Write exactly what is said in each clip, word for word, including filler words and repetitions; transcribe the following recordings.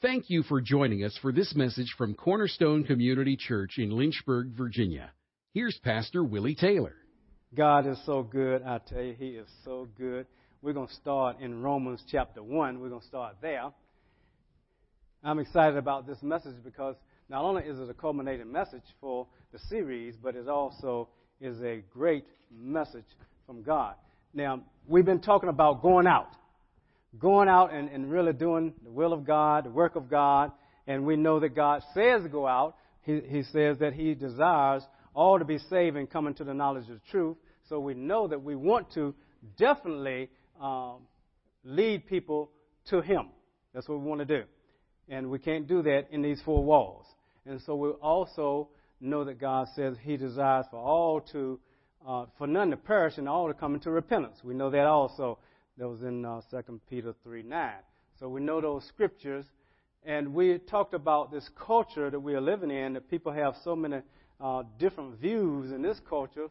Thank you for joining us for this message from Cornerstone Community Church in Lynchburg, Virginia. Here's Pastor Willie Taylor. God is so good. I tell you, He is so good. We're going to start in Romans chapter one. We're going to start there. I'm excited about this message because not only is it a culminating message for the series, but it also is a great message from God. Now, we've been talking about going out. Going out and, and really doing the will of God, the work of God, and we know that God says to go out. He, he says that He desires all to be saved and come into the knowledge of the truth. So we know that we want to definitely um, lead people to Him. That's what we want to do. And we can't do that in these four walls. And so we also know that God says He desires for all to, uh, for none to perish and all to come into repentance. We know that also. That was in uh, Second Peter three nine. So we know those scriptures. And we talked about this culture that we are living in, that people have so many uh, different views in this culture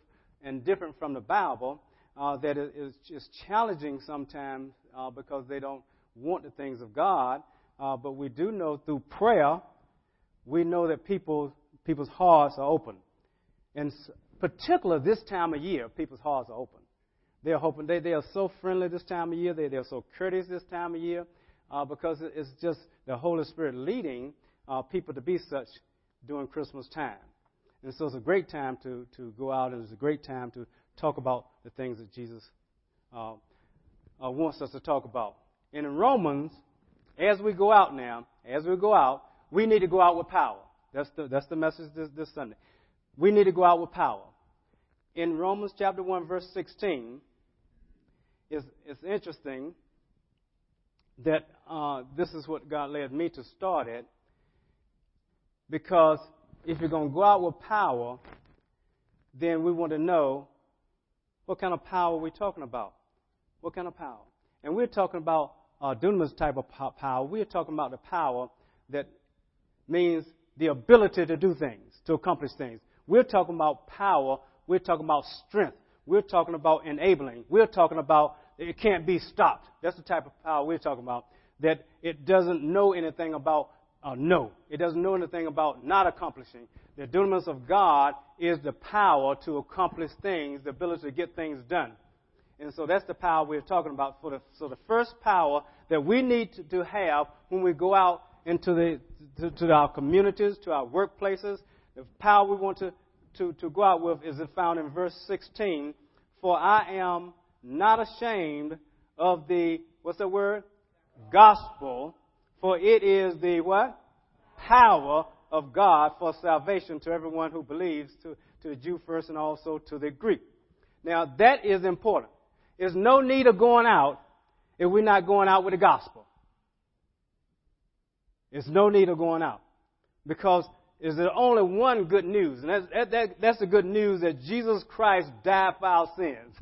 and different from the Bible, uh, that it is just challenging sometimes uh, because they don't want the things of God. Uh, but we do know through prayer, we know that people, people's hearts are open. And particularly this time of year, people's hearts are open. They're hoping they, they are so friendly this time of year. They, they are so courteous this time of year uh, because it's just the Holy Spirit leading uh, people to be such during Christmas time. And so it's a great time to, to go out, and it's a great time to talk about the things that Jesus uh, uh, wants us to talk about. And in Romans, as we go out now, as we go out, we need to go out with power. That's the, that's the message this, this Sunday. We need to go out with power. In Romans chapter one, verse sixteen, it's, it's interesting that uh, this is what God led me to start at, because if you're going to go out with power, then we want to know what kind of power we're talking about. What kind of power? And we're talking about uh, dunamis type of power. We're talking about the power that means the ability to do things, to accomplish things. We're talking about power. We're talking about strength. We're talking about enabling. We're talking about it can't be stopped. That's the type of power we're talking about, that it doesn't know anything about uh, no. It doesn't know anything about not accomplishing. The dunamis of God is the power to accomplish things, the ability to get things done. And so that's the power we're talking about. For the, so the first power that we need to, to have when we go out into the to, to our communities, to our workplaces, the power we want to To, to go out with is found in verse sixteen. For I am not ashamed of the, what's the word? Gospel. For it is the what? Power of God for salvation to everyone who believes, to, to the Jew first and also to the Greek. Now that is important. There's no need of going out if we're not going out with the gospel. There's no need of going out, because is there only one good news, and that's, that, that, that's the good news that Jesus Christ died for our sins.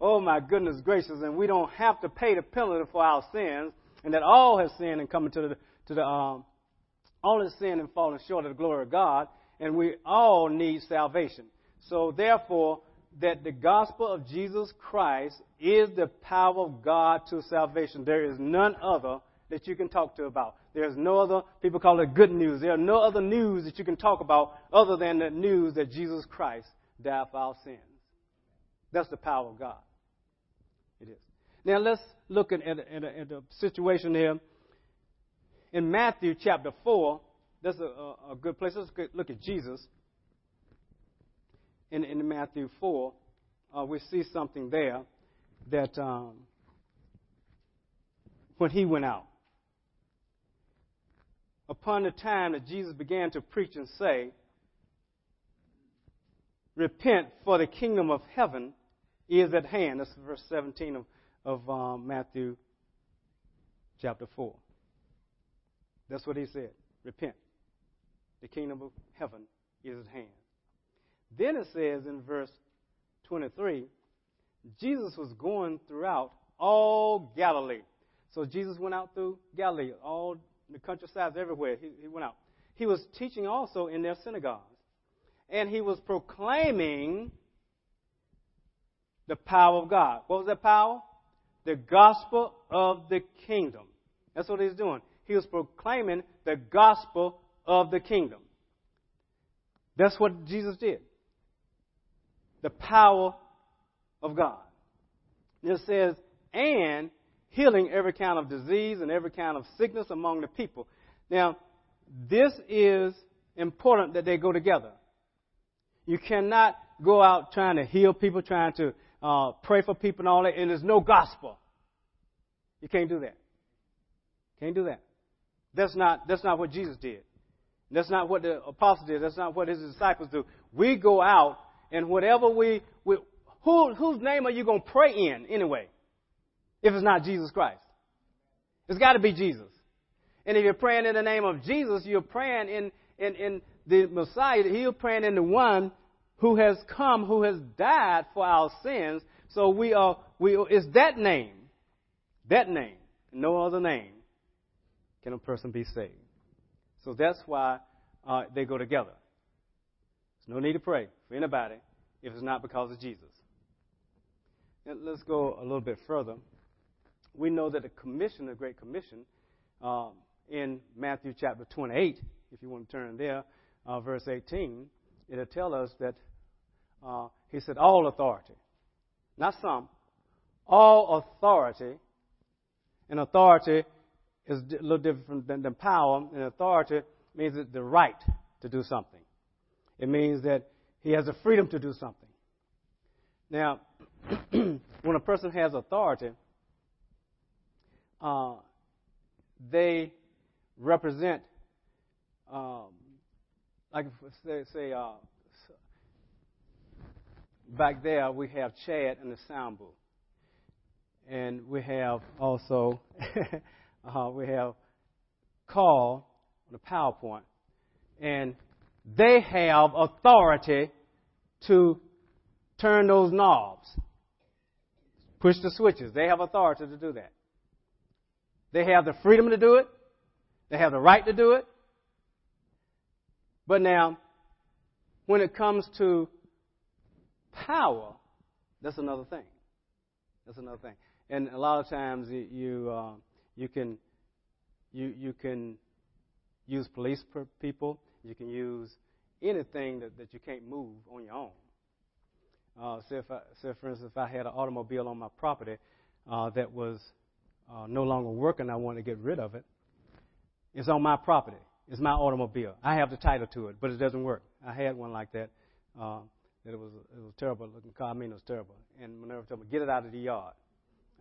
Oh, my goodness gracious, and we don't have to pay the penalty for our sins, and that all have sinned and come into the, to the um, all have sinned and fallen short of the glory of God, and we all need salvation. So, therefore, that the gospel of Jesus Christ is the power of God to salvation. There is none other that you can talk to about. There's no other, people call it good news. There are no other news that you can talk about other than the news that Jesus Christ died for our sins. That's the power of God. It is. Now let's look at, at, at, at the situation here. In Matthew chapter four, that's a, a, a good place. Let's look at Jesus. In, in Matthew four, uh, we see something there that um, when He went out. Upon the time that Jesus began to preach and say, repent, for the kingdom of heaven is at hand. That's verse seventeen of, of um, Matthew chapter four. That's what He said. Repent. The kingdom of heaven is at hand. Then it says in verse twenty-three, Jesus was going throughout all Galilee. So Jesus went out through Galilee, all the countrysides, everywhere he, he went out. He was teaching also in their synagogues. And He was proclaiming the power of God. What was that power? The gospel of the kingdom. That's what He's doing. he was proclaiming the gospel of the kingdom. That's what Jesus did. The power of God. And it says, and healing every kind of disease and every kind of sickness among the people. Now, this is important that they go together. You cannot go out trying to heal people, trying to uh, pray for people and all that, and there's no gospel. You can't do that. Can't do that. That's not, that's not what Jesus did. That's not what the apostles did. That's not what his disciples do. We go out, and whatever we... we who, whose name are you going to pray in anyway, if it's not Jesus Christ? It's got to be Jesus. And if you're praying in the name of Jesus, you're praying in, in, in the Messiah. You're praying in the one who has come, who has died for our sins. So we are, we are, it's that name, that name, no other name, can a person be saved. So that's why uh, they go together. There's no need to pray for anybody if it's not because of Jesus. Now, let's go a little bit further. We know that the commission, the Great Commission, um, in Matthew chapter twenty-eight, if you want to turn there, uh, verse eighteen, it'll tell us that uh, he said, all authority, not some, all authority, and authority is a little different than, than power, and authority means that the right to do something. It means that he has the freedom to do something. Now, when a person has authority, uh, they represent, um, like say, say uh, back there we have Chad and the sound booth, and we have also uh, we have Carl on the PowerPoint, and they have authority to turn those knobs, push the switches. They have authority to do that. They have the freedom to do it. They have the right to do it. But now, when it comes to power, that's another thing. That's another thing. And a lot of times you uh, you can you you can use police people. You can use anything that, that you can't move on your own. Uh, say, if I, say, for instance, if I had an automobile on my property uh, that was uh, no longer working, I wanted to get rid of it. It's on my property. It's my automobile. I have the title to it, but it doesn't work. I had one like that. Uh, that it was it was a terrible looking car. I mean, it was terrible. And Minerva told me, get it out of the yard.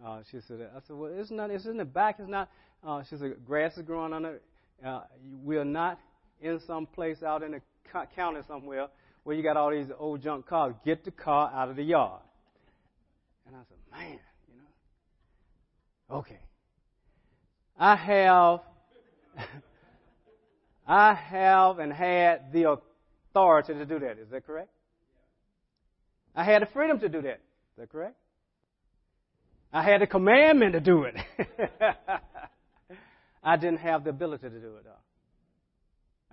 Uh, she said, I said, well, it's not. It's in the back. It's not. Uh, she said, grass is growing on it. Uh, we are not in some place out in the county somewhere where you got all these old junk cars. Get the car out of the yard. And I said, man, you know, okay. I have, I have and had the authority to do that. Is that correct? I had the freedom to do that. Is that correct? I had the commandment to do it. I didn't have the ability to do it, though.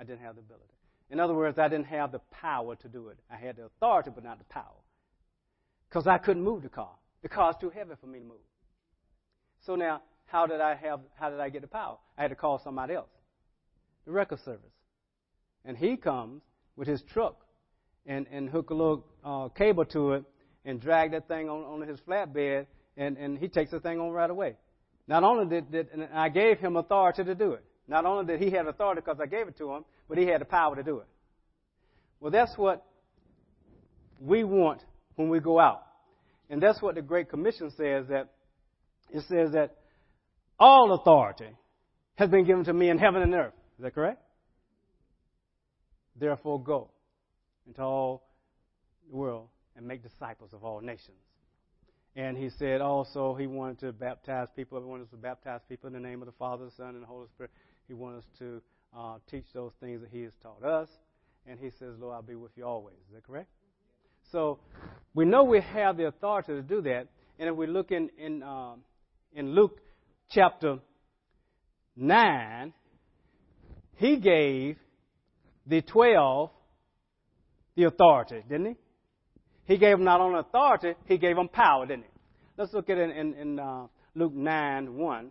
I didn't have the ability. In other words, I didn't have the power to do it. I had the authority, but not the power. Because I couldn't move the car. The car's too heavy for me to move. So now, how did I have? How did I get the power? I had to call somebody else. The record service. And he comes with his truck and, and hook a little uh, cable to it and drag that thing on, on his flatbed, and, and he takes the thing on right away. Not only did, did and I gave him authority to do it. Not only did he have authority because I gave it to him, but he had the power to do it. Well, that's what we want when we go out. And that's what the Great Commission says, that it says that all authority has been given to me in heaven and earth. Is that correct? Therefore, go into all the world and make disciples of all nations. And he said also he wanted to baptize people. He wanted us to baptize people in the name of the Father, the Son, and the Holy Spirit. He wants us to uh, teach those things that he has taught us. And he says, Lord, I'll be with you always. Is that correct? So we know we have the authority to do that. And if we look in, in, um, in Luke chapter nine, he gave the twelve the authority, didn't he? He gave them not only authority, he gave them power, didn't he? Let's look at it in, in, in uh, Luke nine one.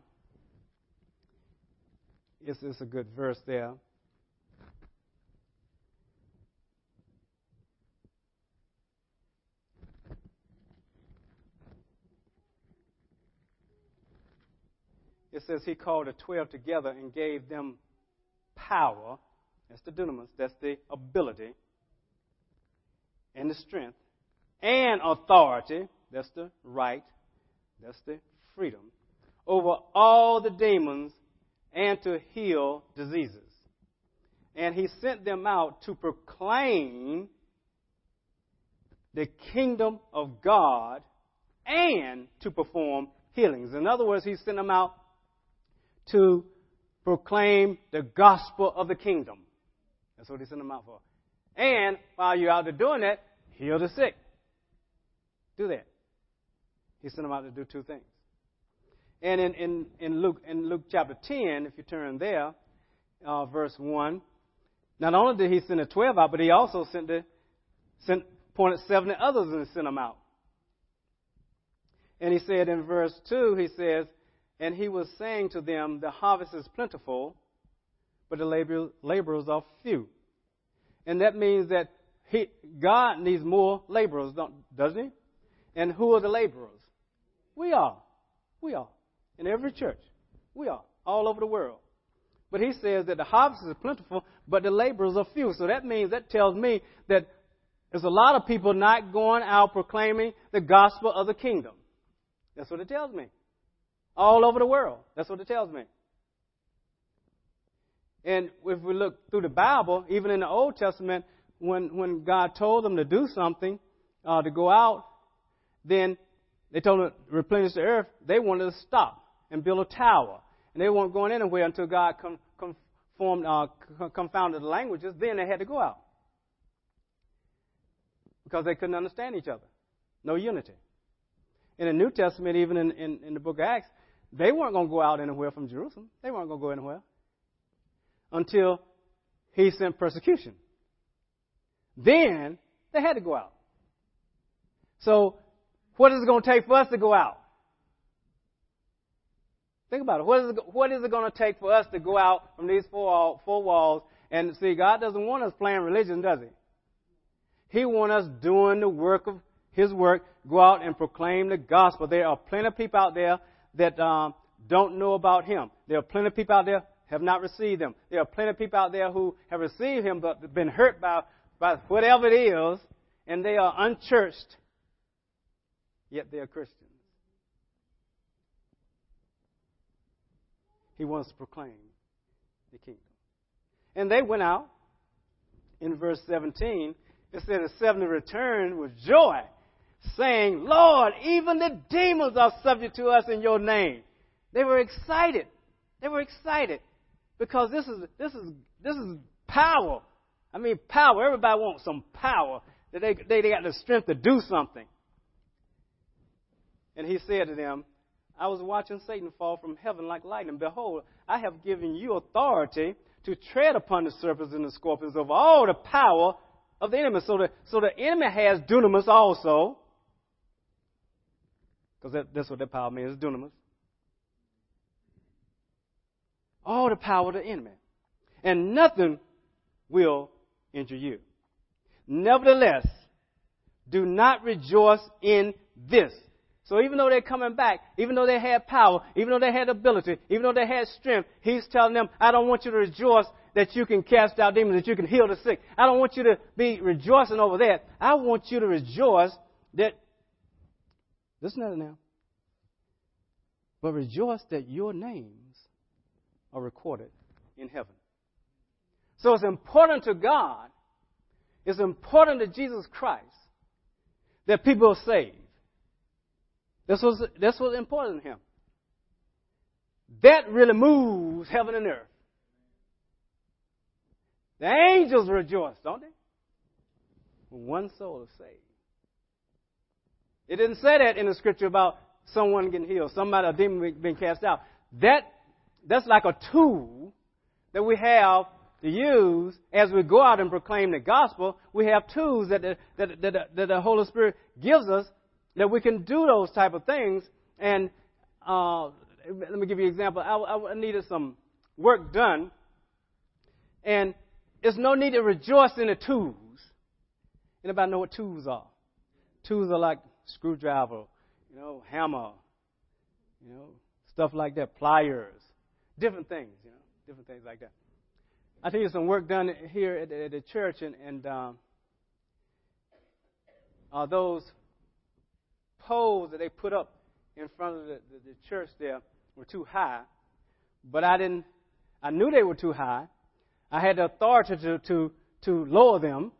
It's, it's a good verse there. It says he called the twelve together and gave them power. That's the dunamis. That's the ability and the strength and authority. That's the right. That's the freedom over all the demons and to heal diseases. And he sent them out to proclaim the kingdom of God and to perform healings. In other words, he sent them out to proclaim the gospel of the kingdom. That's what he sent them out for. And while you're out there doing that, heal the sick. Do that. He sent them out to do two things. And in, in, in Luke in Luke chapter ten, if you turn there, uh, verse one, not only did he send the twelve out, but he also sent the sent pointed seventy others and sent them out. And he said in verse two, he says, and he was saying to them, the harvest is plentiful, but the labor, laborers are few. And that means that he, God needs more laborers, doesn't he? And who are the laborers? We are. We are. In every church. We are. All over the world. But he says that the harvest is plentiful, but the laborers are few. So that means, that tells me that there's a lot of people not going out proclaiming the gospel of the kingdom. That's what it tells me. All over the world. That's what it tells me. And if we look through the Bible, even in the Old Testament, when, when God told them to do something, uh, to go out, then they told them to replenish the earth. They wanted to stop and build a tower. And they weren't going anywhere until God com- conformed, uh, c- confounded the languages. Then they had to go out because they couldn't understand each other. No unity. In the New Testament, even in, in, in the book of Acts, they weren't going to go out anywhere from Jerusalem. They weren't going to go anywhere until he sent persecution. Then they had to go out. So what is it going to take for us to go out? Think about it. What is it, what is it going to take for us to go out from these four, four walls? And see, God doesn't want us playing religion, does he? He wants us doing the work of his work. Go out and proclaim the gospel. There are plenty of people out there that um, don't know about him. There are plenty of people out there have not received him. There are plenty of people out there who have received him but been hurt by, by whatever it is, and they are unchurched, yet they are Christians. He wants to proclaim the kingdom. And they went out. In verse seventeen, it said the seventy returned with joy, saying, Lord, even the demons are subject to us in your name. They were excited. They were excited because this is this is this is power. I mean, power. Everybody wants some power. That they, they they got the strength to do something. And he said to them, I was watching Satan fall from heaven like lightning. Behold, I have given you authority to tread upon the serpents and the scorpions of all the power of the enemy. So the so the enemy has dunamis also, because that, that's what that power means, dunamis. All the power of the enemy. And nothing will injure you. Nevertheless, do not rejoice in this. So even though they're coming back, even though they had power, even though they had ability, even though they had strength, he's telling them, I don't want you to rejoice that you can cast out demons, that you can heal the sick. I don't want you to be rejoicing over that. I want you to rejoice that, listen to it now, but rejoice that your names are recorded in heaven. So it's important to God, it's important to Jesus Christ that people are saved. That's what's, that's what's important to him. That really moves heaven and earth. The angels rejoice, don't they? When one soul is saved. It didn't say that in the scripture about someone getting healed, somebody, a demon being cast out. That, that's like a tool that we have to use as we go out and proclaim the gospel. We have tools that the, that, that, that, that the Holy Spirit gives us that we can do those type of things. And uh, let me give you an example. I, I needed some work done, and there's no need to rejoice in the tools. Anybody know what tools are? Tools are like screwdriver, you know, hammer, you know, stuff like that, pliers, different things, you know, different things like that. I think there's some work done here at the, at the church, and, and um, uh, those poles that they put up in front of the, the, the church there were too high, but I didn't. I knew they were too high. I had the authority to, to, to lower them.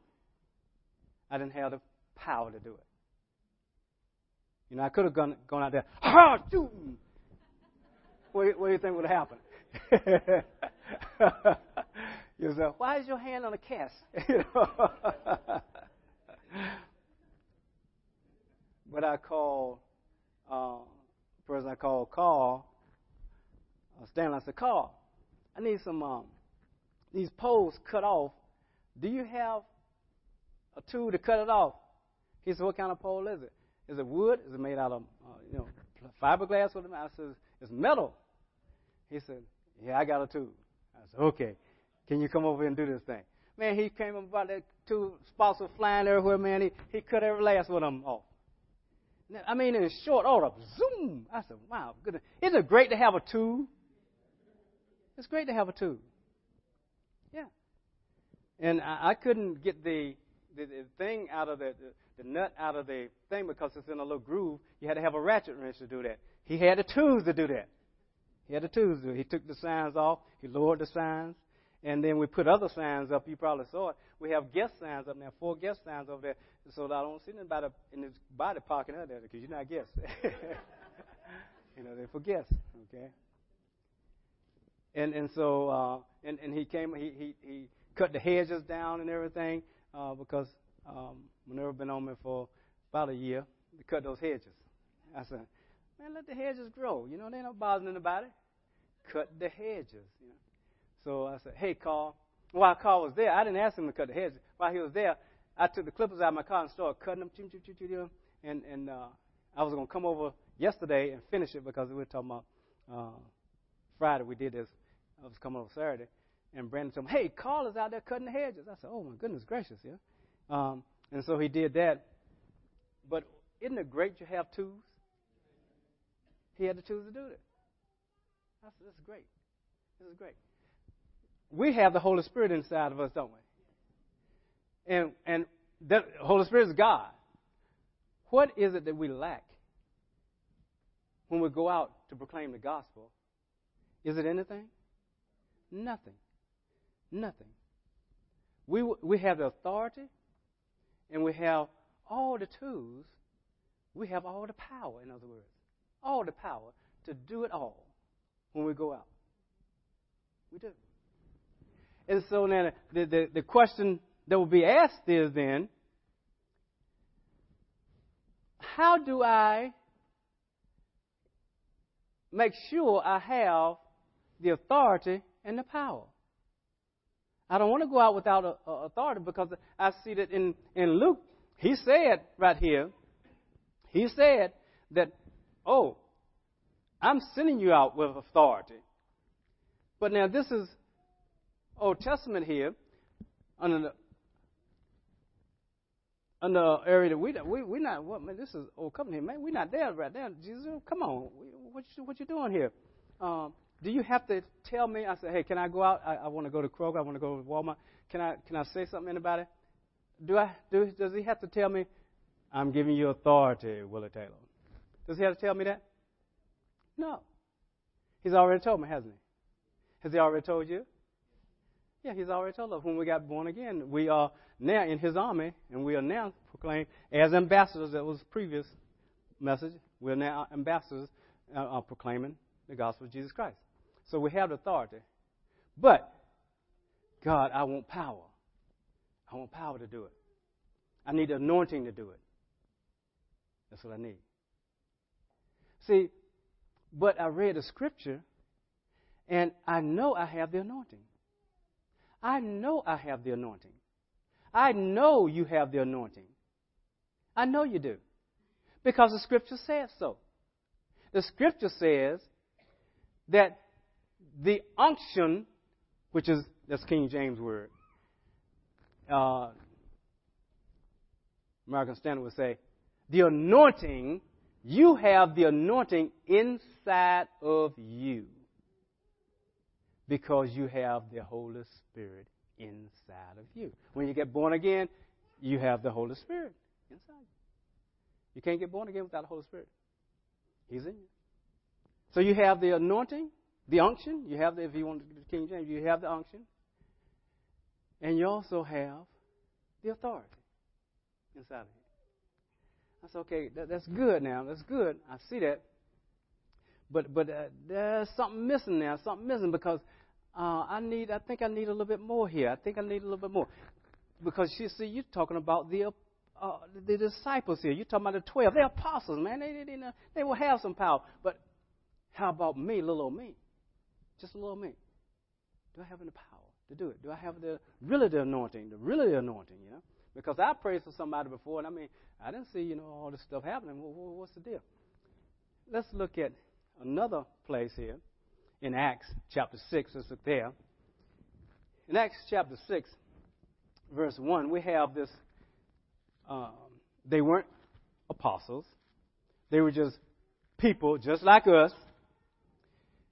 I didn't have the power to do it. You know, I could have gone, gone out there, ha, shoot! What, what do you think would have happened? You say, why is your hand on a cast? You know? But I called, uh, the person I called, Carl, uh, Stanley, I said, Carl, I need some, um, these poles cut off. Do you have a tool to cut it off? He said, what kind of pole is it? Is it wood? Is it made out of, uh, you know, fiberglass? I said, it's metal. He said, yeah, I got a tool. I said, okay, can you come over here and do this thing? Man, he came about that two spots of flying everywhere, man. He, he cut every last one of them off. Now, I mean, in short order, zoom. I said, wow, goodness. Isn't it great to have a tool? It's great to have a tool. Yeah. And I, I couldn't get the, the, the thing out of the, the, the nut out of the thing because it's in a little groove. You had to have a ratchet wrench to do that. He had the tools to do that. He had the tools to do it. He took the signs off. He lowered the signs. And then we put other signs up. You probably saw it. We have guest signs up now, four guest signs over there. So I don't see anybody in this body parking out there because you're not guests. You know, they're for guests, okay? And and so uh, and and he came he, he he cut the hedges down and everything uh, because um, Minerva been on me for about a year to cut those hedges. I said, man, let the hedges grow. You know, they don't bother anybody. Cut the hedges. You know? So I said, hey, Carl. While Carl was there, I didn't ask him to cut the hedges. While he was there, I took the clippers out of my car and started cutting them. Choo, choo, choo, choo, choo. And and uh, I was gonna come over yesterday and finish it because we were talking about uh, Friday. We did this. I was coming over Saturday, and Brandon told me, hey, Carl is out there cutting the hedges. I said, oh, my goodness gracious, yeah. Um, and so he did that. But isn't it great you have tools? He had the tools to do that. I said, this is great. This is great. We have the Holy Spirit inside of us, don't we? And, and the Holy Spirit is God. What is it that we lack when we go out to proclaim the gospel? Is it anything? Nothing. Nothing. We we have the authority, and we have all the tools. We have all the power, in other words. All the power to do it all when we go out. We do. And so now the, the, the question that will be asked is then, how do I make sure I have the authority and the power? I don't want to go out without a, a authority because I see that in, in Luke, he said right here, he said that, oh, I'm sending you out with authority. But now this is Old Testament here, under the, under the area that we we we're not. What, man, this is Old Covenant here, man. We're not there right now. Jesus, come on, what you, what you doing here? Um, Do you have to tell me? I said, hey, can I go out? I, I want to go to Kroger. I want to go to Walmart. Can I can I say something to anybody? Do I do? Does he have to tell me? I'm giving you authority, Willie Taylor. Does he have to tell me that? No. He's already told me, hasn't he? Has he already told you? Yeah, he's already told us. When we got born again, we are now in his army, and we are now proclaimed as ambassadors. That was the previous message. We're now ambassadors uh, uh, proclaiming the gospel of Jesus Christ. So we have the authority. But, God, I want power. I want power to do it. I need anointing to do it. That's what I need. See, but I read the scripture, and I know I have the anointing. I know I have the anointing. I know you have the anointing. I know you do. Because the scripture says so. The scripture says that the unction, which is, that's King James word. Uh, American Standard would say, the anointing, you have the anointing inside of you because you have the Holy Spirit inside of you. When you get born again, you have the Holy Spirit inside you. You can't get born again without the Holy Spirit. He's in you. So you have the anointing, the unction. You have the, if you want to do the King James, you have the unction. And you also have the authority inside of you. That's okay. That, that's good now. That's good. I see that. But but uh, there's something missing now. Something missing because uh, I need. I think I need a little bit more here. I think I need a little bit more because you see, you're talking about the uh, the disciples here. You're talking about the twelve. They're apostles, man. They they, they, they will have some power. But how about me, little old me? Just a little me. Do I have any power to do it? Do I have the really the anointing? The really the anointing, you know? Because I prayed for somebody before, and I mean, I didn't see, you know, all this stuff happening. Well, what's the deal? Let's look at another place here in Acts chapter six. Let's look there. In Acts chapter six, verse one, we have this. Um, they weren't apostles. They were just people just like us.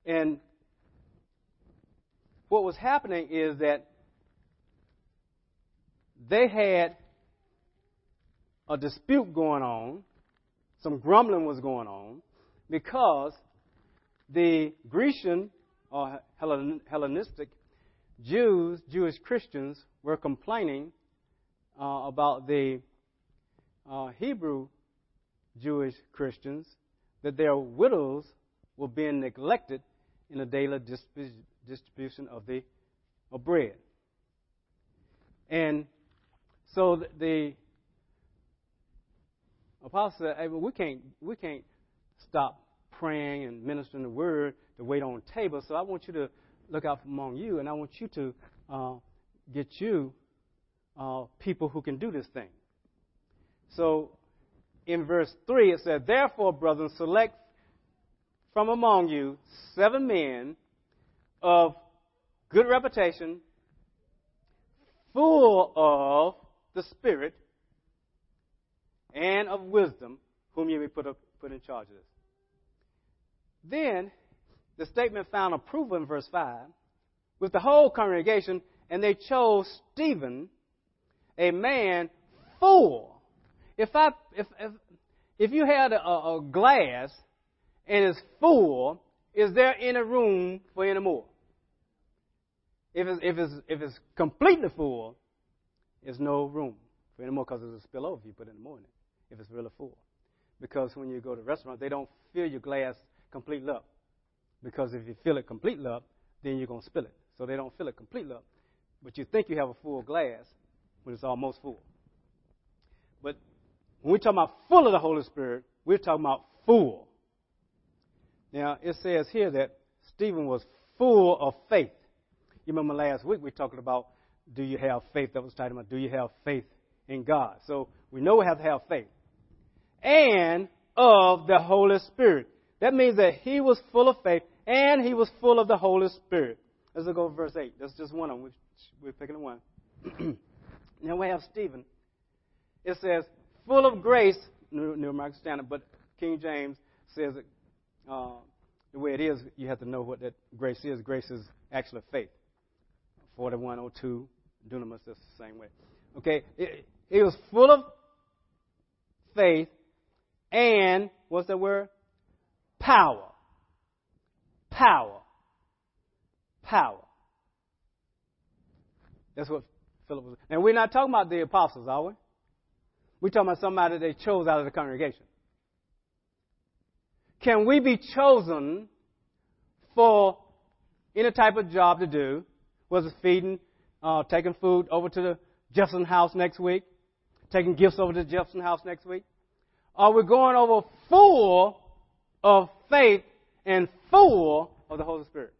And what was happening is that they had a dispute going on, some grumbling was going on, because the Grecian or Hellenistic Jews, Jewish Christians, were complaining uh, about the uh, Hebrew Jewish Christians, that their widows were being neglected in the daily distribution of the of bread. And so the apostles said, hey, well, we can't, we can't stop praying and ministering the word to wait on tables. So I want you to look out from among you, and I want you to uh, get you uh, people who can do this thing. So in verse three, it said, therefore, brethren, select from among you seven men of good reputation, full of the Spirit and of wisdom, whom you may put up, put in charge of this. Then the statement found approval in verse five with the whole congregation, and they chose Stephen, a man full. If I if if, if you had a, a glass and it's full, is there any room for any more? If it's if it's if it's completely full, there's no room for any more because it'll spill over if you put any more in it, if it's really full. Because when you go to restaurants, they don't fill your glass completely up. Because if you fill it completely up, then you're going to spill it. So they don't fill it completely up. But you think you have a full glass when it's almost full. But when we talk about full of the Holy Spirit, we're talking about full. Now, it says here that Stephen was full of faith. You remember last week we talked about, do you have faith? That was talking about, do you have faith in God? So we know we have to have faith. And of the Holy Spirit. That means that he was full of faith and he was full of the Holy Spirit. Let's go to verse eight. That's just one of them. We're picking one. Now we have Stephen. It says, full of grace, New, New American Standard, but King James says it, uh, the way it is, you have to know what that grace is. Grace is actually faith. forty-one oh two, dunamis, that's the same way. Okay, it, it was full of faith and, what's that word? Power. Power. Power. That's what Philip was. And we're not talking about the apostles, are we? We're talking about somebody they chose out of the congregation. Can we be chosen for any type of job to do? Was it feeding, uh, taking food over to the Jefferson house next week? Taking gifts over to the Jefferson house next week? Are we going over full of faith and full of the Holy Spirit?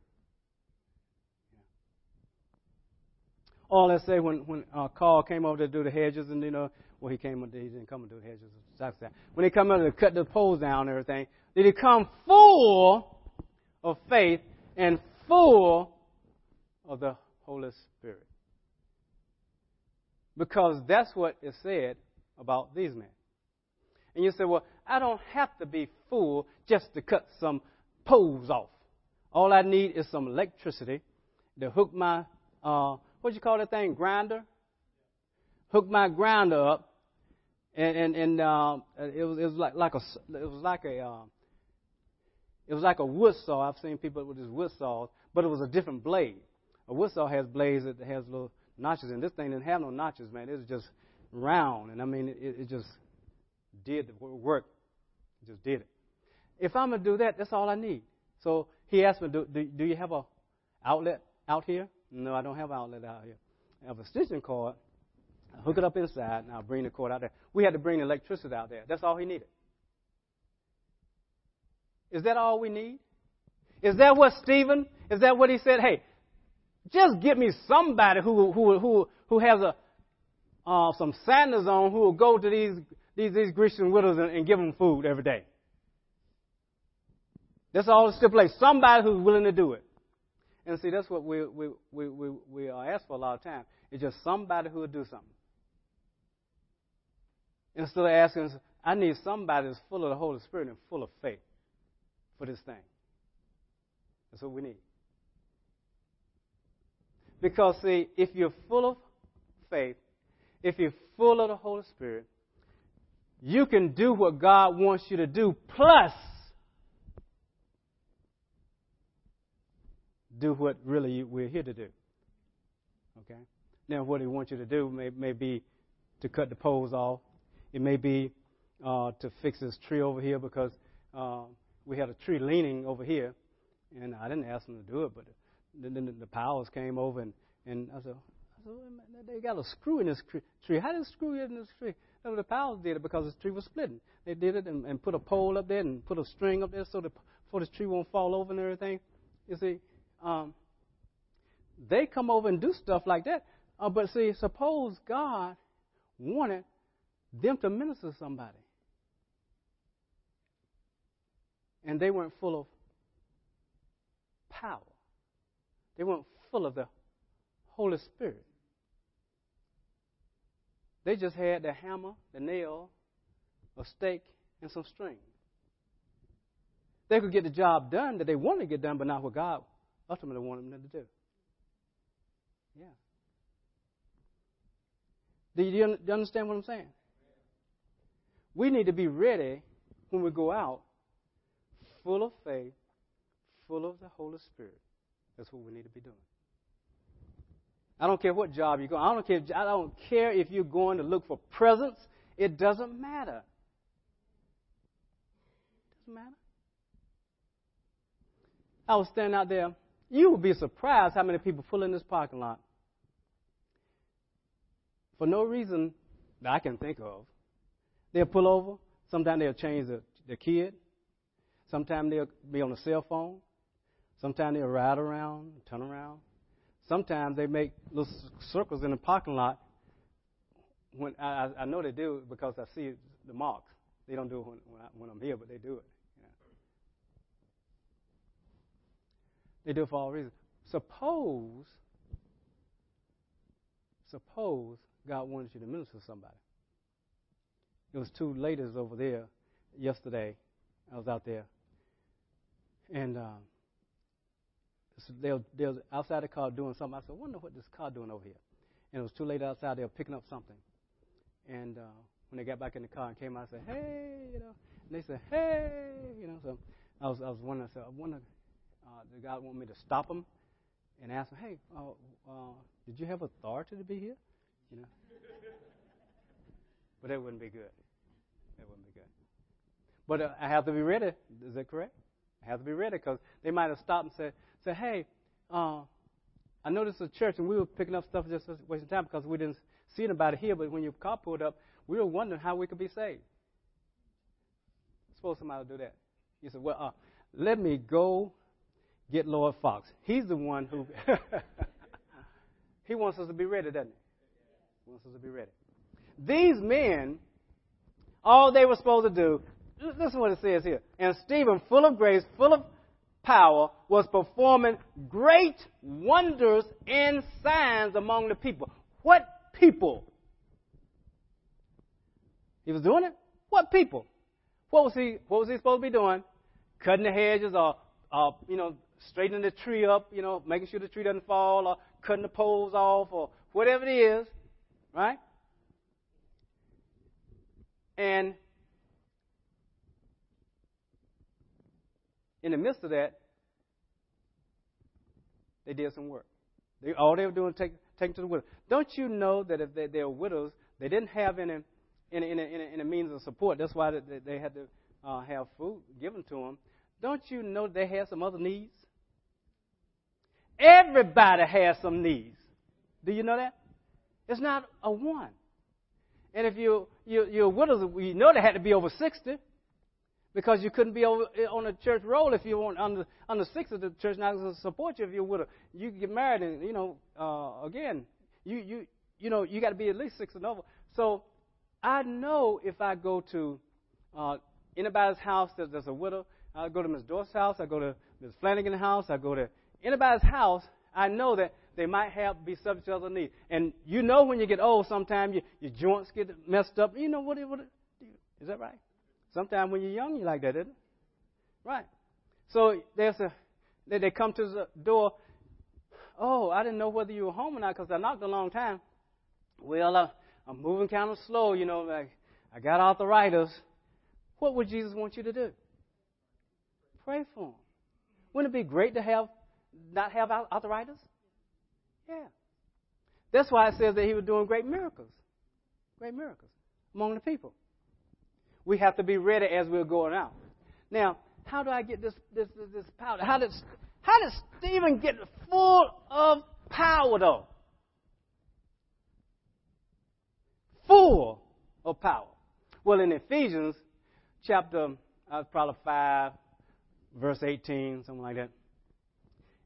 Or let's say when, when uh, Carl came over to do the hedges and, you know, well, he came, he didn't come and do the hedges. When he came over to cut the poles down and everything, did he come full of faith and full of the Holy Spirit. Because that's what is said about these men. And you say, well, I don't have to be full just to cut some poles off. All I need is some electricity to hook my, uh, what do you call that thing, grinder? Hook my grinder up. And, and, and uh, it was, it was like, like a, it was like a, uh, it was like a wood saw. I've seen people with these wood saws, but it was a different blade. A wood saw has blades that has little notches, and this thing didn't have no notches, man. It was just round, and I mean, it, it just did the work. It just did it. If I'm gonna do that, that's all I need. So he asked me, "Do, do, do you have a outlet out here?" No, I don't have an outlet out here. I have a extension cord. I hook it up inside, and I'll bring the cord out there. We had to bring the electricity out there. That's all he needed. Is that all we need? Is that what Stephen, is that what he said? Hey, just get me somebody who who who who has a uh, some sandals on, who will go to these these, these Grecian widows and, and give them food every day. That's all it's stipulated. Somebody who's willing to do it. And see, that's what we we we we, we are asked for a lot of time. It's just somebody who will do something. Instead of asking, I need somebody that's full of the Holy Spirit and full of faith for this thing. That's what we need. Because, see, if you're full of faith, if you're full of the Holy Spirit, you can do what God wants you to do, plus do what really we're here to do. Okay? Now, what He wants you to do may, may be to cut the poles off. It may be uh, to fix this tree over here because uh, we had a tree leaning over here, and I didn't ask them to do it, but then the powers came over, and, and I said, I said, they got a screw in this tree. How did it screw in this tree? No, the powers did it because the tree was splitting. They did it and, and put a pole up there and put a string up there so that before the tree won't fall over and everything. You see, um, they come over and do stuff like that. Uh, but see, suppose God wanted them to minister to somebody. And they weren't full of power. They weren't full of the Holy Spirit. They just had the hammer, the nail, a stake, and some string. They could get the job done that they wanted to get done, but not what God ultimately wanted them to do. Yeah. Do you, do you understand what I'm saying? We need to be ready when we go out, full of faith, full of the Holy Spirit. That's what we need to be doing. I don't care what job you're going. I don't care. If, I don't care if you're going to look for presents. It doesn't matter. It doesn't matter. I was standing out there. You would be surprised how many people pull in this parking lot for no reason that I can think of. They'll pull over. Sometimes they'll change the, the kid. Sometimes they'll be on a cell phone. Sometimes they'll ride around, turn around. Sometimes they make little circles in the parking lot. When I, I know they do it because I see the marks. They don't do it when, when, I, when I'm here, but they do it. Yeah. They do it for all reasons. Suppose, suppose God wanted you to minister to somebody. It was two ladies over there yesterday. I was out there. And... Um, So they're, they're outside the car doing something. I said, I wonder what this car doing over here. And it was too late outside. They were picking up something. And uh, when they got back in the car and came out, I said, hey, you know. And they said, hey, you know. So I was, I was wondering, I said, I wonder, uh, did God want me to stop them and ask them, hey, uh, uh, did you have authority to be here? You know. But that wouldn't be good. That wouldn't be good. But uh, I have to be ready. Is that correct? I have to be ready because they might have stopped and said, say, hey, uh, I know this is a church, and we were picking up stuff just wasting time because we didn't see anybody here. But when your car pulled up, we were wondering how we could be saved. Suppose somebody would do that. You said, well, uh, let me go get Lord Fox. He's the one who he wants us to be ready, doesn't he? He wants us to be ready. These men, all they were supposed to do, listen to what it says here. And Stephen, full of grace, full of power was performing great wonders and signs among the people. What people? He was doing it. What people? What was he? What was he supposed to be doing? Cutting the hedges, or uh, you know, straightening the tree up, you know, making sure the tree doesn't fall, or cutting the poles off, or whatever it is, right? And in the midst of that, they did some work. They, all they were doing was take, take them to the widows. Don't you know that if they, they were widows, they didn't have any any, any, any, any means of support. That's why they, they had to uh, have food given to them. Don't you know they had some other needs? Everybody has some needs. Do you know that? It's not a one. And if you, you, you're widows, you know they had to be over sixty, because you couldn't be over, on a church roll if you weren't under, under sixty. The church not going to support you if you're a widow. You get married, and, you know, uh, again, you you you know, you got to be at least sixty and over. So I know if I go to uh, anybody's house that, that's a widow, I go to Miss Dorf's house, I go to Miss Flanagan's house, I go to anybody's house, I know that they might have be subject to other needs. And you know when you get old, sometimes you, your joints get messed up. You know what? It, what it, is that right? Sometimes when you're young, you're like that, isn't it? Right. So there's a, they, they come to the door. Oh, I didn't know whether you were home or not because I knocked a long time. Well, uh, I'm moving kind of slow, you know, like I got arthritis. What would Jesus want you to do? Pray for him. Wouldn't it be great to have not have arthritis? Yeah. That's why it says that he was doing great miracles. Great miracles among the people. We have to be ready as we're going out. Now, how do I get this this this, this power? How does how does Stephen get full of power though? Full of power. Well, in Ephesians chapter uh, probably five, verse eighteen, something like that.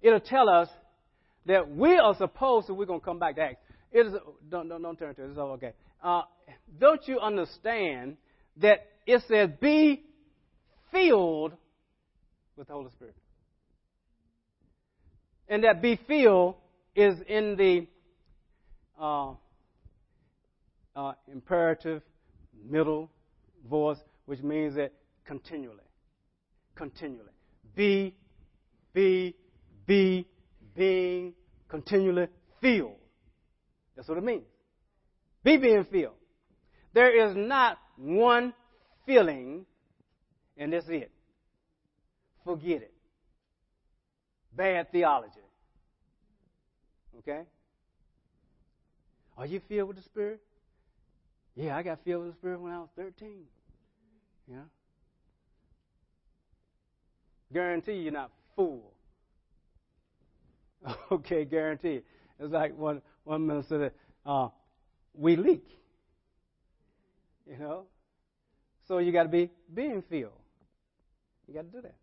It'll tell us that we are supposed to. We're gonna come back to Acts. It is don't don't don't turn to it. It's all okay. Uh, don't you understand? That it says, be filled with the Holy Spirit. And that be filled is in the uh, uh, imperative middle voice, which means that continually, continually. Be, be, be, being continually filled. That's what it means. Be being filled. There is not one feeling, and that's it. Forget it. Bad theology. Okay? Are you filled with the Spirit? Yeah, I got filled with the Spirit when I was thirteen. Yeah? Guarantee you're not fool. Okay, guarantee. It's like one, one minister that uh, we leak. You know, so you got to be being filled. You got to do that.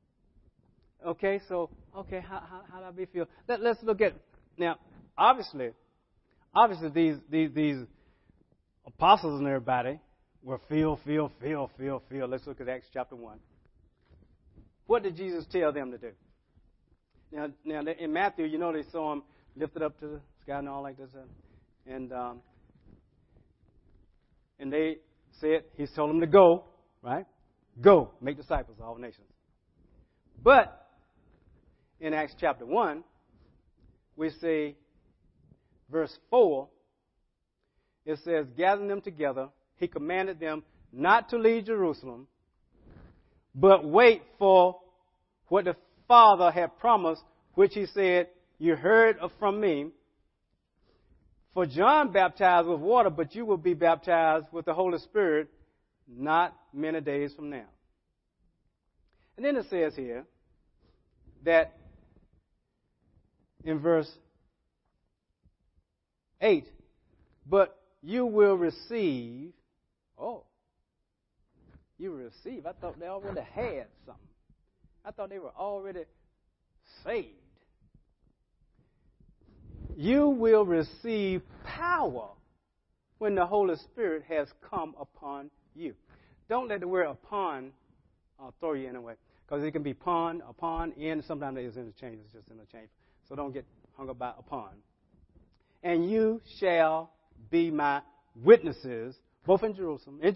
Okay, so, okay, how, how, how do I be filled? Let, let's look at, now, obviously, obviously these, these these apostles and everybody were filled, filled, filled, filled, filled. Let's look at Acts chapter one. What did Jesus tell them to do? Now, now in Matthew, you know, they saw him lifted up to the sky and all like this. And, um, and they... said, he told them to go, right? Go, make disciples of all nations. But in Acts chapter one, we see verse four, it says, gathering them together, he commanded them not to leave Jerusalem, but wait for what the Father had promised, which he said, you heard from me. For John baptized with water, but you will be baptized with the Holy Spirit not many days from now. And then it says here that in verse eight, but you will receive, oh, you will receive. I thought they already had something. I thought they were already saved. You will receive power when the Holy Spirit has come upon you. Don't let the word upon uh, throw you anyway. because it can be pun, upon, in. Sometimes it is interchangeable. It's just interchangeable. So don't get hung up by upon. And you shall be my witnesses, both in Jerusalem, in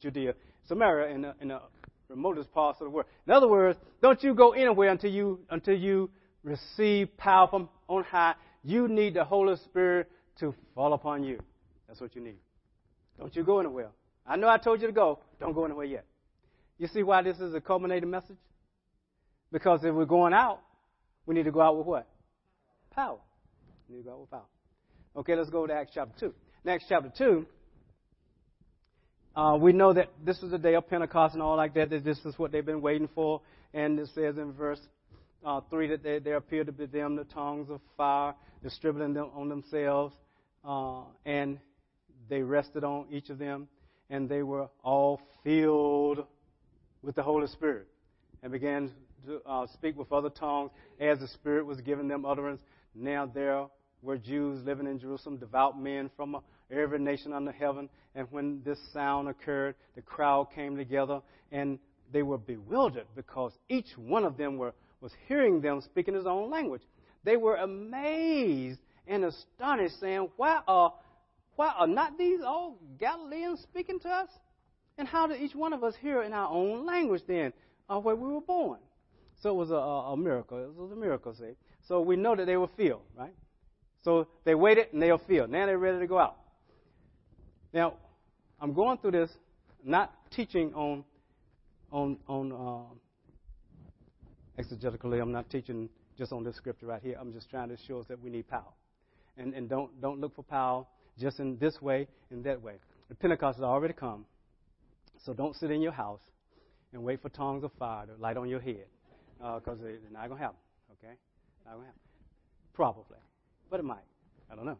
Judea, Samaria, and the, and the remotest parts of the world. In other words, don't you go anywhere until you until you receive power from on high. You need the Holy Spirit to fall upon you. That's what you need. Don't you go anywhere. I know I told you to go. Don't go anywhere yet. You see why this is a culminating message? Because if we're going out, we need to go out with what? Power. We need to go out with power. Okay, let's go to Acts chapter two. In Acts chapter two, uh, we know that this was the day of Pentecost and all like that, that this is what they've been waiting for. And it says in verse uh, three that they, there appeared to be them the tongues of fire, distributing them on themselves, uh, and they rested on each of them, and they were all filled with the Holy Spirit and began to uh, speak with other tongues as the Spirit was giving them utterance. Now there were Jews living in Jerusalem, devout men from every nation under heaven. And when this sound occurred, the crowd came together, and they were bewildered because each one of them were, was hearing them speaking his own language. They were amazed and astonished, saying, "Why are Why are not these all Galileans speaking to us? And how did each one of us hear in our own language then, uh, where we were born?" So it was a, a miracle. It was a miracle, see. So we know that they were filled, right? So they waited and they were filled. Now they're ready to go out. Now, I'm going through this, not teaching on, on, on uh, exegetically. I'm not teaching just on this scripture right here. I'm just trying to show us that we need power. And, and don't, don't look for power just in this way and that way. The Pentecost has already come, so don't sit in your house and wait for tongues of fire to light on your head, because uh, it's not going to happen, okay? Not going to happen. Probably, but it might. I don't know.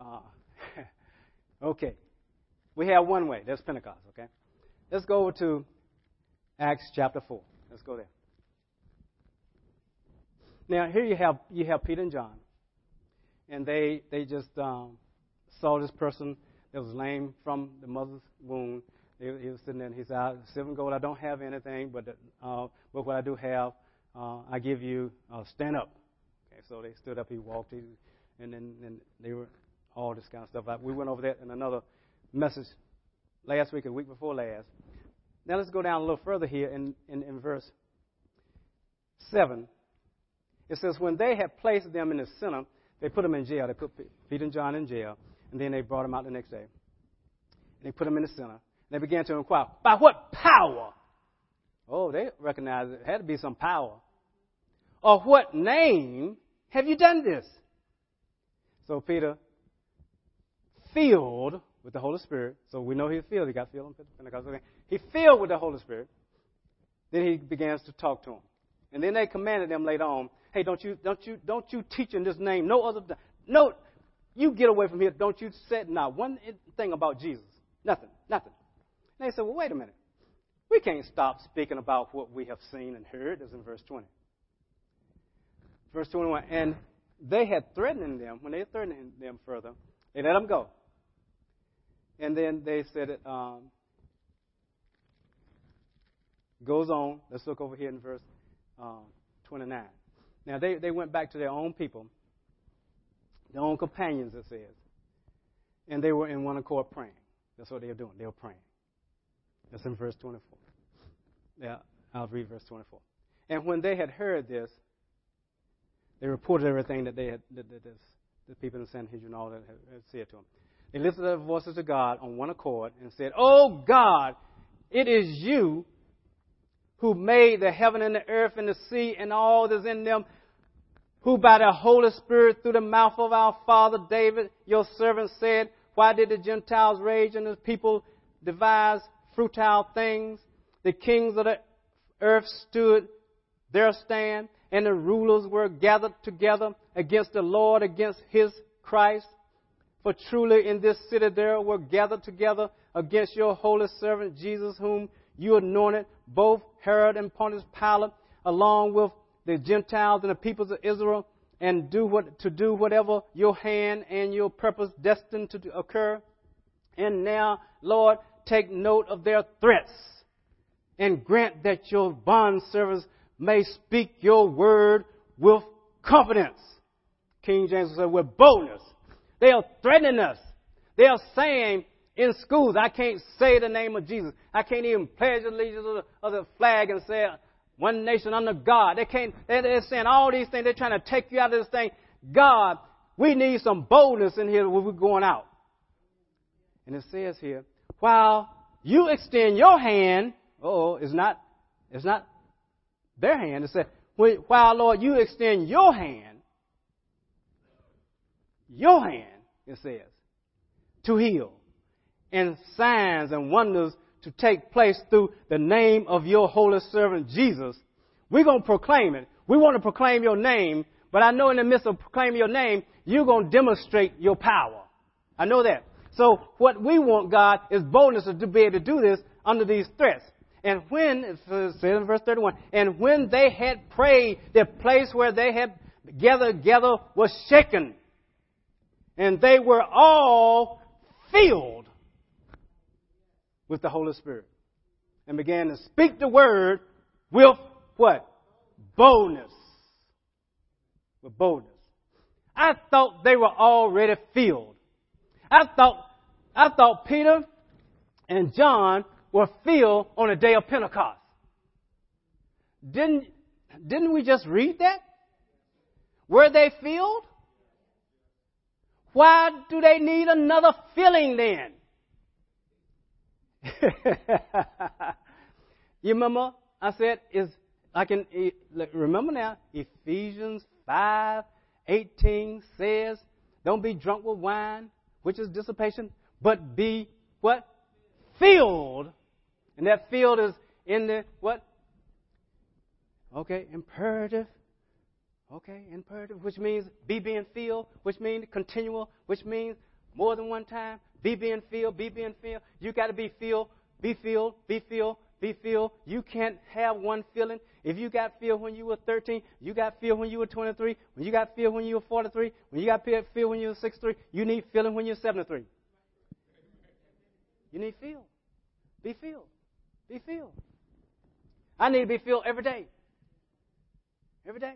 Uh, okay, we have one way. That's Pentecost, okay? Let's go over to Acts chapter four. Let's go there. Now, here you have you have Peter and John. And they, they just um, saw this person that was lame from the mother's womb. He, he was sitting there, and he said, I, silver and gold, I don't have anything, but, the, uh, but what I do have, uh, I give you, uh, stand up. Okay, so they stood up, he walked, he, and then and they were all this kind of stuff. We went over that in another message last week and week before last. Now let's go down a little further here in, in, in verse seven. It says, when they had placed them in the center, they put them in jail. They put Peter and John in jail, and then they brought them out the next day. And they put them in the center. And they began to inquire, by what power? Oh, they recognized it. It had to be some power. Or what name have you done this? So Peter, filled with the Holy Spirit. So we know he was filled. He got filled on Pentecost. He filled with the Holy Spirit. Then he begins to talk to them. And then they commanded them later on, hey, don't you don't you don't you teach in this name? No other, no, you get away from here. Don't you say not one thing about Jesus. Nothing, nothing. And they said, well, wait a minute. We can't stop speaking about what we have seen and heard. That's in verse twenty. Verse twenty-one. And they had threatened them. When they threatened them further, they let them go. And then they said, um, goes on. Let's look over here in verse um, twenty-nine. Now, they, they went back to their own people, their own companions, it says, and they were in one accord praying. That's what they were doing. They were praying. That's in verse twenty-four. Yeah, I'll read verse twenty-four. And when they had heard this, they reported everything that they had, that, that this, the people in Sanhedrin and all that had, had said to them. They lifted their voices to God on one accord and said, "Oh God, it is you who made the heaven and the earth and the sea and all that is in them, who by the Holy Spirit through the mouth of our father David, your servant, said, why did the Gentiles rage and the people devise futile things? The kings of the earth stood their stand, and the rulers were gathered together against the Lord, against his Christ. For truly in this city there were gathered together against your holy servant Jesus, whom you anointed, both Herod and Pontius Pilate, along with the Gentiles and the peoples of Israel, and do what to do whatever your hand and your purpose destined to occur. And now, Lord, take note of their threats and grant that your bondservants may speak your word with confidence. King James said, with boldness. They are threatening us. They are saying in schools, I can't say the name of Jesus. I can't even pledge allegiance to the, the flag and say one nation under God. They can't, they're saying all these things. They're trying to take you out of this thing. God, we need some boldness in here when we're going out. And it says here, while you extend your hand, oh, it's not, it's not their hand. It said, while, Lord, you extend your hand, your hand, it says, to heal, and signs and wonders to take place through the name of your holy servant Jesus. We're going to proclaim it. We want to proclaim your name, but I know in the midst of proclaiming your name, you're going to demonstrate your power. I know that. So what we want, God, is boldness to be able to do this under these threats. And when, it says in verse thirty-one, and when they had prayed, the place where they had gathered together was shaken, and they were all filled with the Holy Spirit, and began to speak the word with what? Boldness. With boldness. I thought they were already filled. I thought, I thought Peter and John were filled on the day of Pentecost. Didn't, didn't we just read that? Were they filled? Why do they need another filling then? You remember, I said, is I can remember now, Ephesians five eighteen says, don't be drunk with wine, which is dissipation, but be what? Filled. And that filled is in the what? Okay, imperative. Okay, imperative, which means be being filled, which means continual, which means more than one time. Be being filled, be being filled. You got to be filled, be filled, be filled, be filled. You can't have one feeling. If you got filled when you were thirteen, you got filled when you were twenty-three, when you got filled when you were forty-three, when you got filled when you were sixty-three, you need feeling when you're seventy-three. You need filled. Be filled. Be filled. I need to be filled every day. Every day.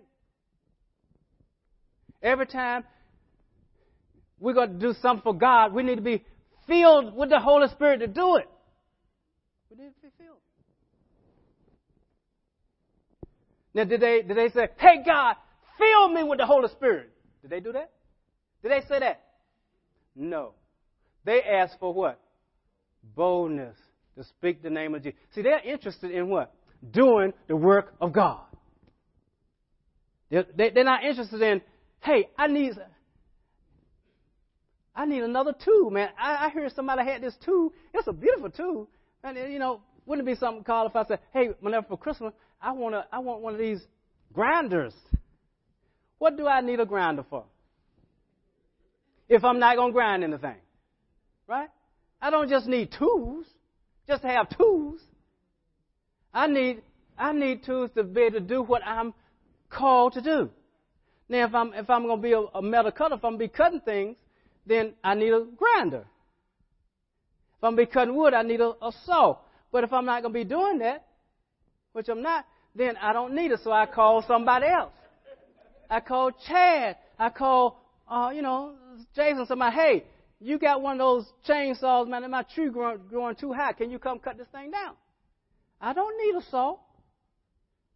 Every time we're going to do something for God, we need to be filled with the Holy Spirit to do it. We need to be filled. Now, did they, did they say, hey, God, fill me with the Holy Spirit? Did they do that? Did they say that? No. They asked for what? Boldness to speak the name of Jesus. See, they're interested in what? Doing the work of God. They're, they're not interested in, hey, I need I need another tool, man. I, I heard somebody had this tool. It's a beautiful tool. And, you know, wouldn't it be something called if I said, hey, whenever for Christmas, I want a, I want one of these grinders. What do I need a grinder for? If I'm not going to grind anything, right? I don't just need tools, just to have tools. I need I need tools to be able to do what I'm called to do. Now, if I'm if I'm going to be a, a metal cutter, if I'm going to be cutting things, then I need a grinder. If I'm going to be cutting wood, I need a, a saw. But if I'm not going to be doing that, which I'm not, then I don't need it. So I call somebody else. I call Chad. I call, uh, you know, Jason. Somebody, hey, you got one of those chainsaws, man, and my tree growing, growing too high. Can you come cut this thing down? I don't need a saw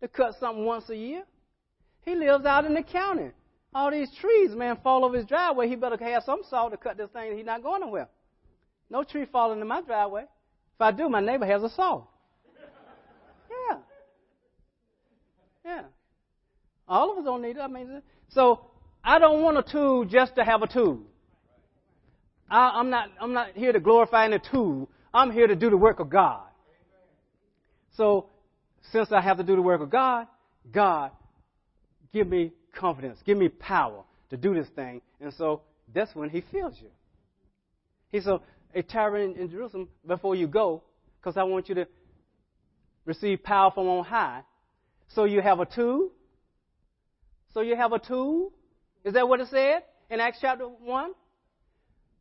to cut something once a year. He lives out in the county. All these trees, man, fall over his driveway. He better have some saw to cut this thing. He's not going nowhere. No tree falling in my driveway. If I do, my neighbor has a saw. Yeah. Yeah. All of us don't need it. I mean, so I don't want a tool just to have a tool. I, I'm not. I'm not here to glorify any tool. I'm here to do the work of God. So, since I have to do the work of God, God. Give me confidence. Give me power to do this thing. And so that's when he fills you. He said, a tyrant in Jerusalem, before you go, because I want you to receive power from on high. So you have a tool. So you have a tool. Is that what it said in Acts chapter one?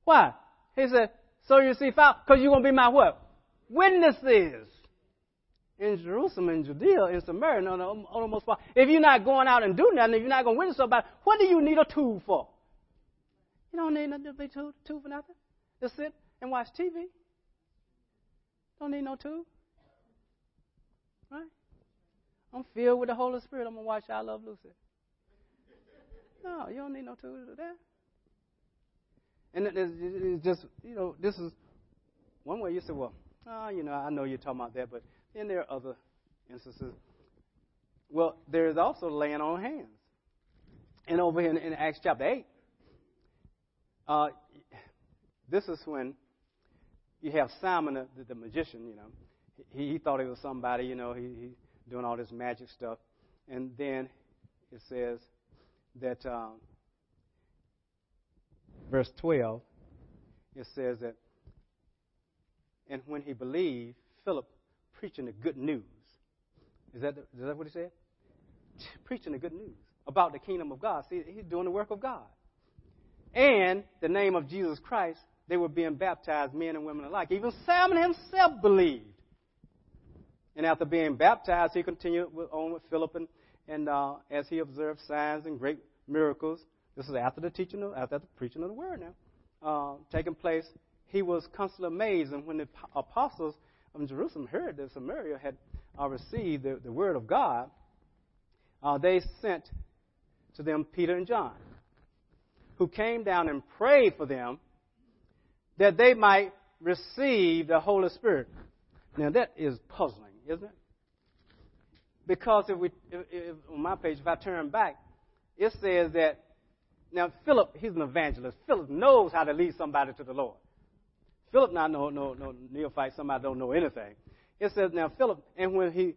Why? He said, so you receive power because you're going to be my what? Witnesses. in Jerusalem and Judea and Samaria and almost far. If you're not going out and doing nothing, if you're not going to witness somebody, what do you need a tool for? You don't need nothing to be tool, tool for nothing. Just sit and watch T V. Don't need no tool. Right? I'm filled with the Holy Spirit. I'm going to watch I Love Lucy. No, you don't need no tool to do that. And it's just, you know, this is one way you say, well, oh, you know, I know you're talking about that, but then there are other instances. Well, there is also laying on hands. And over in, in Acts chapter eight, uh, this is when you have Simon, the, the magician, you know. He, he thought he was somebody, you know, he, he's doing all this magic stuff. And then it says that, um, verse twelve, it says that, and when he believed, Philip preaching the good news. Is that, the, is that what he said? Preaching the good news about the kingdom of God. See, he's doing the work of God. And the name of Jesus Christ, they were being baptized, men and women alike. Even Simon himself believed. And after being baptized, he continued with, on with Philip, and, and uh, as he observed signs and great miracles. This is after the teaching, of, after the preaching of the word now, uh, taking place. He was constantly amazed, and when the apostles of Jerusalem heard that Samaria had uh, received the, the word of God, uh, they sent to them Peter and John, who came down and prayed for them that they might receive the Holy Spirit. Now that is puzzling, isn't it? Because if we, if, if, on my page, if I turn back, it says that now Philip, he's an evangelist. Philip knows how to lead somebody to the Lord. Philip not no no no neophyte, somebody don't know anything. It says now Philip, and when he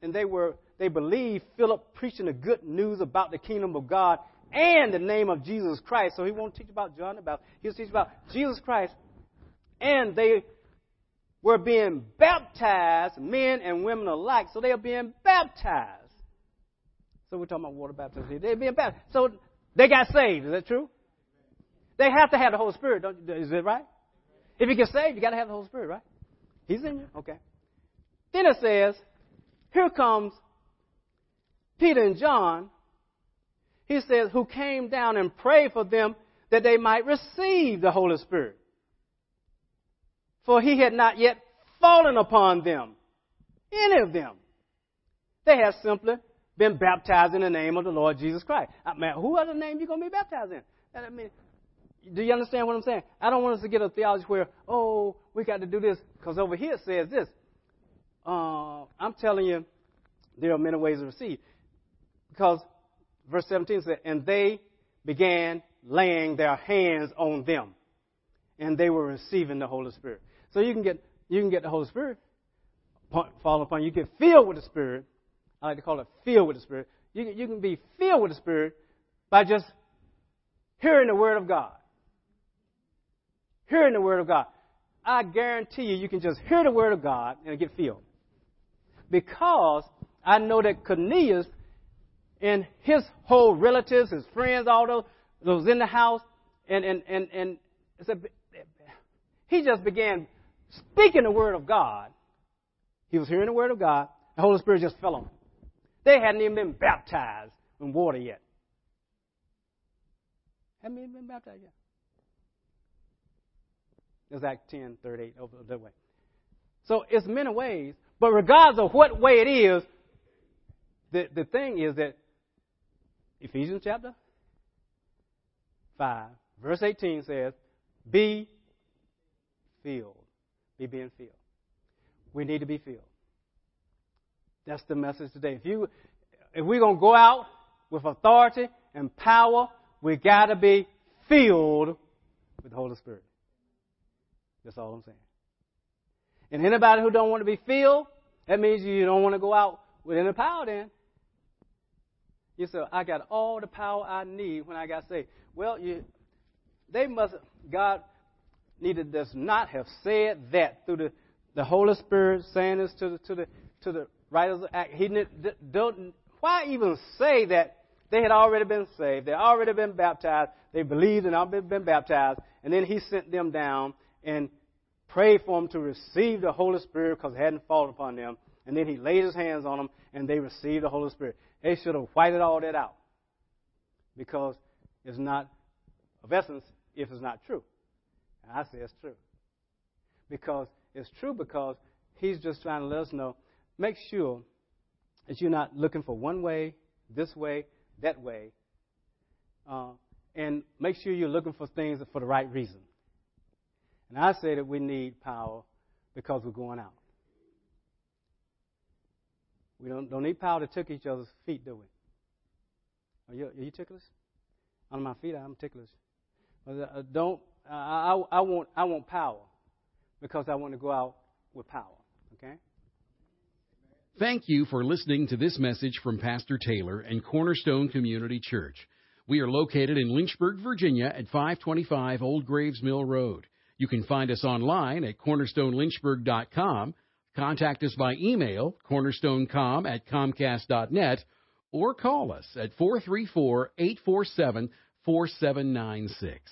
and they were they believed Philip preaching the good news about the kingdom of God and the name of Jesus Christ. So he won't teach about John about he'll teach about Jesus Christ. And they were being baptized, men and women alike. So they are being baptized. So we're talking about water baptism here. They're being baptized. So they got saved. Is that true? They have to have the Holy Spirit, don't you? Is that right? If you get saved, you got to have the Holy Spirit, right? He's in you. Okay. Then it says, here comes Peter and John. He says, who came down and prayed for them that they might receive the Holy Spirit. For he had not yet fallen upon them, any of them. They had simply been baptized in the name of the Lord Jesus Christ. I mean, who other name are you going to be baptized in? I mean, do you understand what I'm saying? I don't want us to get a theology where, oh, we got to do this, because over here it says this. Uh, I'm telling you, there are many ways to receive. Because verse seventeen says, and they began laying their hands on them, and they were receiving the Holy Spirit. So you can get you can get the Holy Spirit, fall upon you. You get filled with the Spirit. I like to call it filled with the Spirit. You can, you can be filled with the Spirit by just hearing the Word of God. Hearing the Word of God. I guarantee you, you can just hear the Word of God and get filled. Because I know that Cornelius and his whole relatives, his friends, all those, those in the house, and, and, and, and a, he just began speaking the Word of God. He was hearing the Word of God. The Holy Spirit just fell on him. They hadn't even been baptized in water yet. Hadn't even been baptized yet. It's Acts ten, thirty-eight, over that way. So it's many ways, but regardless of what way it is, the, the thing is that Ephesians chapter five, verse eighteen says, be filled. Be being filled. We need to be filled. That's the message today. If you, if we're going to go out with authority and power, we got to be filled with the Holy Spirit. That's all I'm saying. And anybody who don't want to be filled, that means you don't want to go out with any power then. You say, I got all the power I need when I got saved. Well, you, they must, God needed does not have said that through the, the Holy Spirit saying this to the, to the, to the writers of Acts. He didn't, don't, why even say that? They had already been saved. They had already been baptized. They believed and already been baptized. And then he sent them down and prayed for them to receive the Holy Spirit because it hadn't fallen upon them. and then he laid his hands on them, and they received the Holy Spirit. They should have whited all that out because it's not of essence if it's not true. And I say it's true. Because it's true because he's just trying to let us know, make sure that you're not looking for one way, this way, that way, uh, and make sure you're looking for things for the right reason. And I say that we need power because we're going out. We don't, don't need power to tickle each other's feet, do we? Are you, are you ticklish? On my feet, I'm ticklish. Don't, uh, I, I, want, I want power because I want to go out with power, okay? Thank you for listening to this message from Pastor Taylor and Cornerstone Community Church. We are located in Lynchburg, Virginia at five twenty-five Old Graves Mill Road. You can find us online at cornerstone lynchburg dot com. Contact us by email, cornerstonecom at comcast dot net, or call us at four three four, eight four seven, four seven nine six.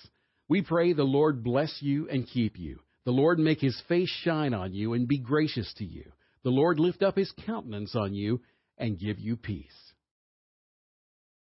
We pray the Lord bless you and keep you. The Lord make his face shine on you and be gracious to you. The Lord lift up his countenance on you and give you peace.